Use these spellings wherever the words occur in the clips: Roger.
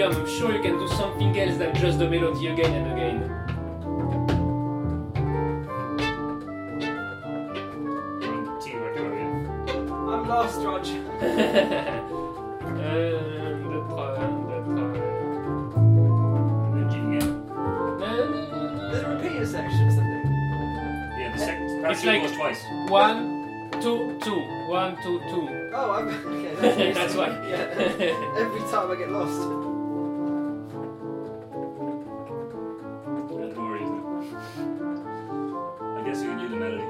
medium, I'm sure you can do something else than just the melody again and again. I'm lost, Roger. Repeat your sections, I think. Yeah, the sections. It's like twice. 1, 2, 2. 1, 2, 2. Oh, I'm okay. That's why. Yeah. Every time I get lost. That's boring, isn't it? I guess you can do the melody.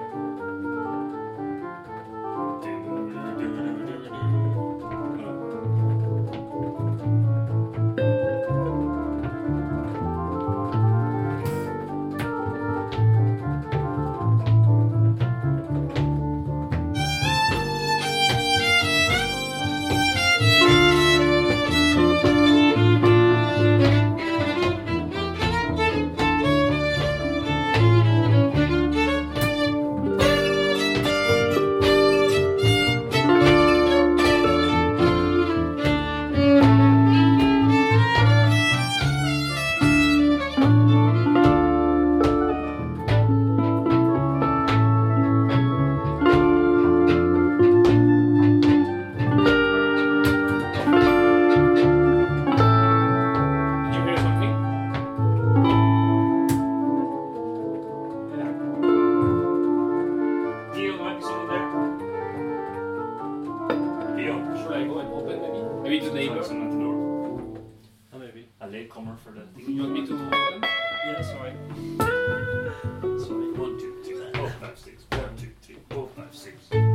Sorry, 1, 2, 2, 4, 5, 6, 1, 2, 3, 4, 5, 6.